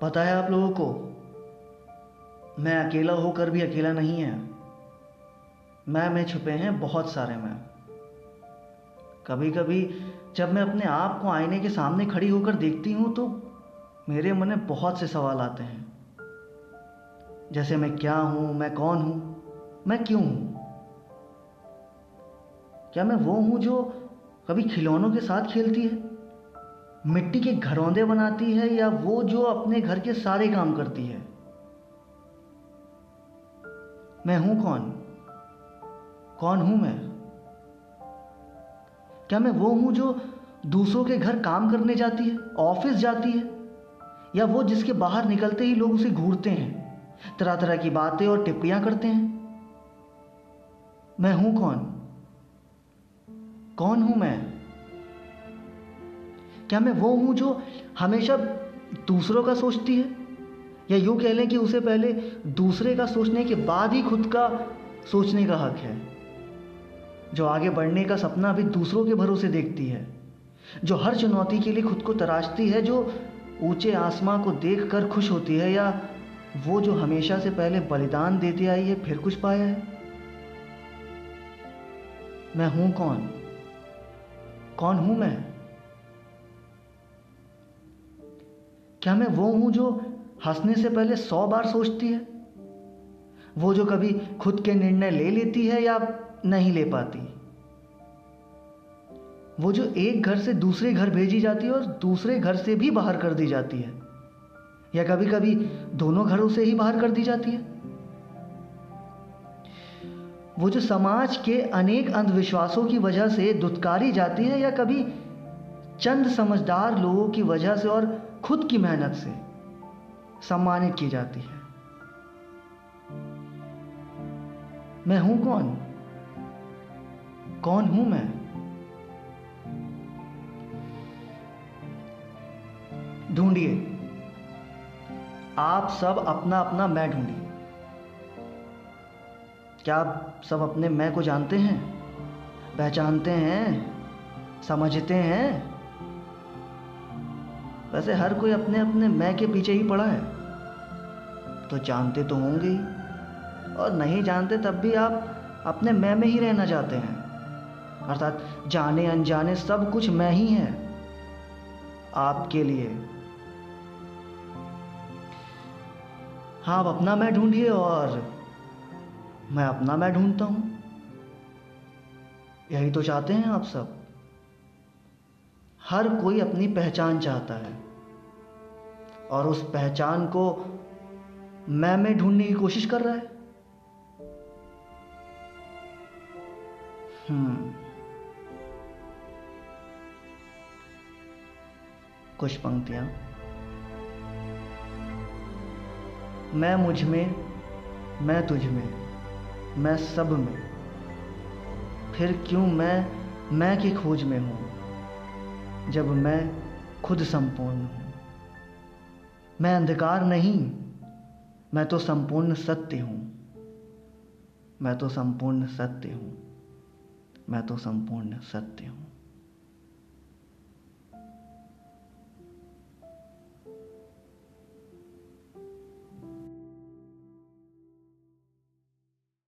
पता है आप लोगों को, मैं अकेला होकर भी अकेला नहीं है। मैं में छुपे हैं बहुत सारे मैं। कभी कभी जब मैं अपने आप को आईने के सामने खड़ी होकर देखती हूँ तो मेरे मन में बहुत से सवाल आते हैं, जैसे मैं क्या हूँ, मैं कौन हूँ, मैं क्यों हूँ। क्या मैं वो हूँ जो कभी खिलौनों के साथ खेलती है, मिट्टी के घरौंदे बनाती है, या वो जो अपने घर के सारे काम करती है। मैं हूँ कौन, कौन हूँ मैं। क्या मैं वो हूँ जो दूसरों के घर काम करने जाती है, ऑफिस जाती है, या वो जिसके बाहर निकलते ही लोग उसे घूरते हैं, तरह तरह की बातें और टिप्पणियां करते हैं। मैं हूँ कौन, कौन हूँ मैं। क्या मैं वो हूँ जो हमेशा दूसरों का सोचती है, या यूँ कह लें कि उसे पहले दूसरे का सोचने के बाद ही खुद का सोचने का हक है, जो आगे बढ़ने का सपना भी दूसरों के भरोसे देखती है, जो हर चुनौती के लिए खुद को तराशती है, जो ऊंचे आसमां को देखकर खुश होती है, या वो जो हमेशा से पहले बलिदान देती आई है फिर कुछ पाया है। मैं हूं कौन, कौन हूं मैं। क्या मैं वो हूं जो हंसने से पहले 100 बार सोचती है, वो जो कभी खुद के निर्णय ले लेती है या नहीं ले पाती, वो जो एक घर से दूसरे घर भेजी जाती है और दूसरे घर से भी बाहर कर दी जाती है, या कभी कभी दोनों घरों से ही बाहर कर दी जाती है, वो जो समाज के अनेक अंधविश्वासों की वजह से दुत्कारी जाती है, या कभी चंद समझदार लोगों की वजह से और खुद की मेहनत से सम्मानित की जाती है। मैं हूं कौन, कौन हूं मैं। ढूंढिए आप सब अपना अपना मैं ढूंढिए। क्या आप सब अपने मैं को जानते हैं, पहचानते हैं, समझते हैं। वैसे हर कोई अपने अपने मैं के पीछे ही पड़ा है, तो जानते तो होंगे ही, और नहीं जानते तब भी आप अपने मैं में ही रहना चाहते हैं, अर्थात जाने अनजाने सब कुछ मैं ही है आपके लिए। हाँ, आप अपना मैं ढूंढिए और मैं अपना मैं ढूंढता हूं, यही तो चाहते हैं आप सब। हर कोई अपनी पहचान चाहता है और उस पहचान को मैं में ढूंढने की कोशिश कर रहा है। कुछ पंक्तियां। मैं मुझ में, मैं तुझ में, मैं सब में, फिर क्यों मैं की खोज में हूं, जब मैं खुद संपूर्ण हूं। मैं अंधकार नहीं, मैं तो संपूर्ण सत्य हूं, मैं तो संपूर्ण सत्य हूं, मैं तो संपूर्ण सत्य हूं।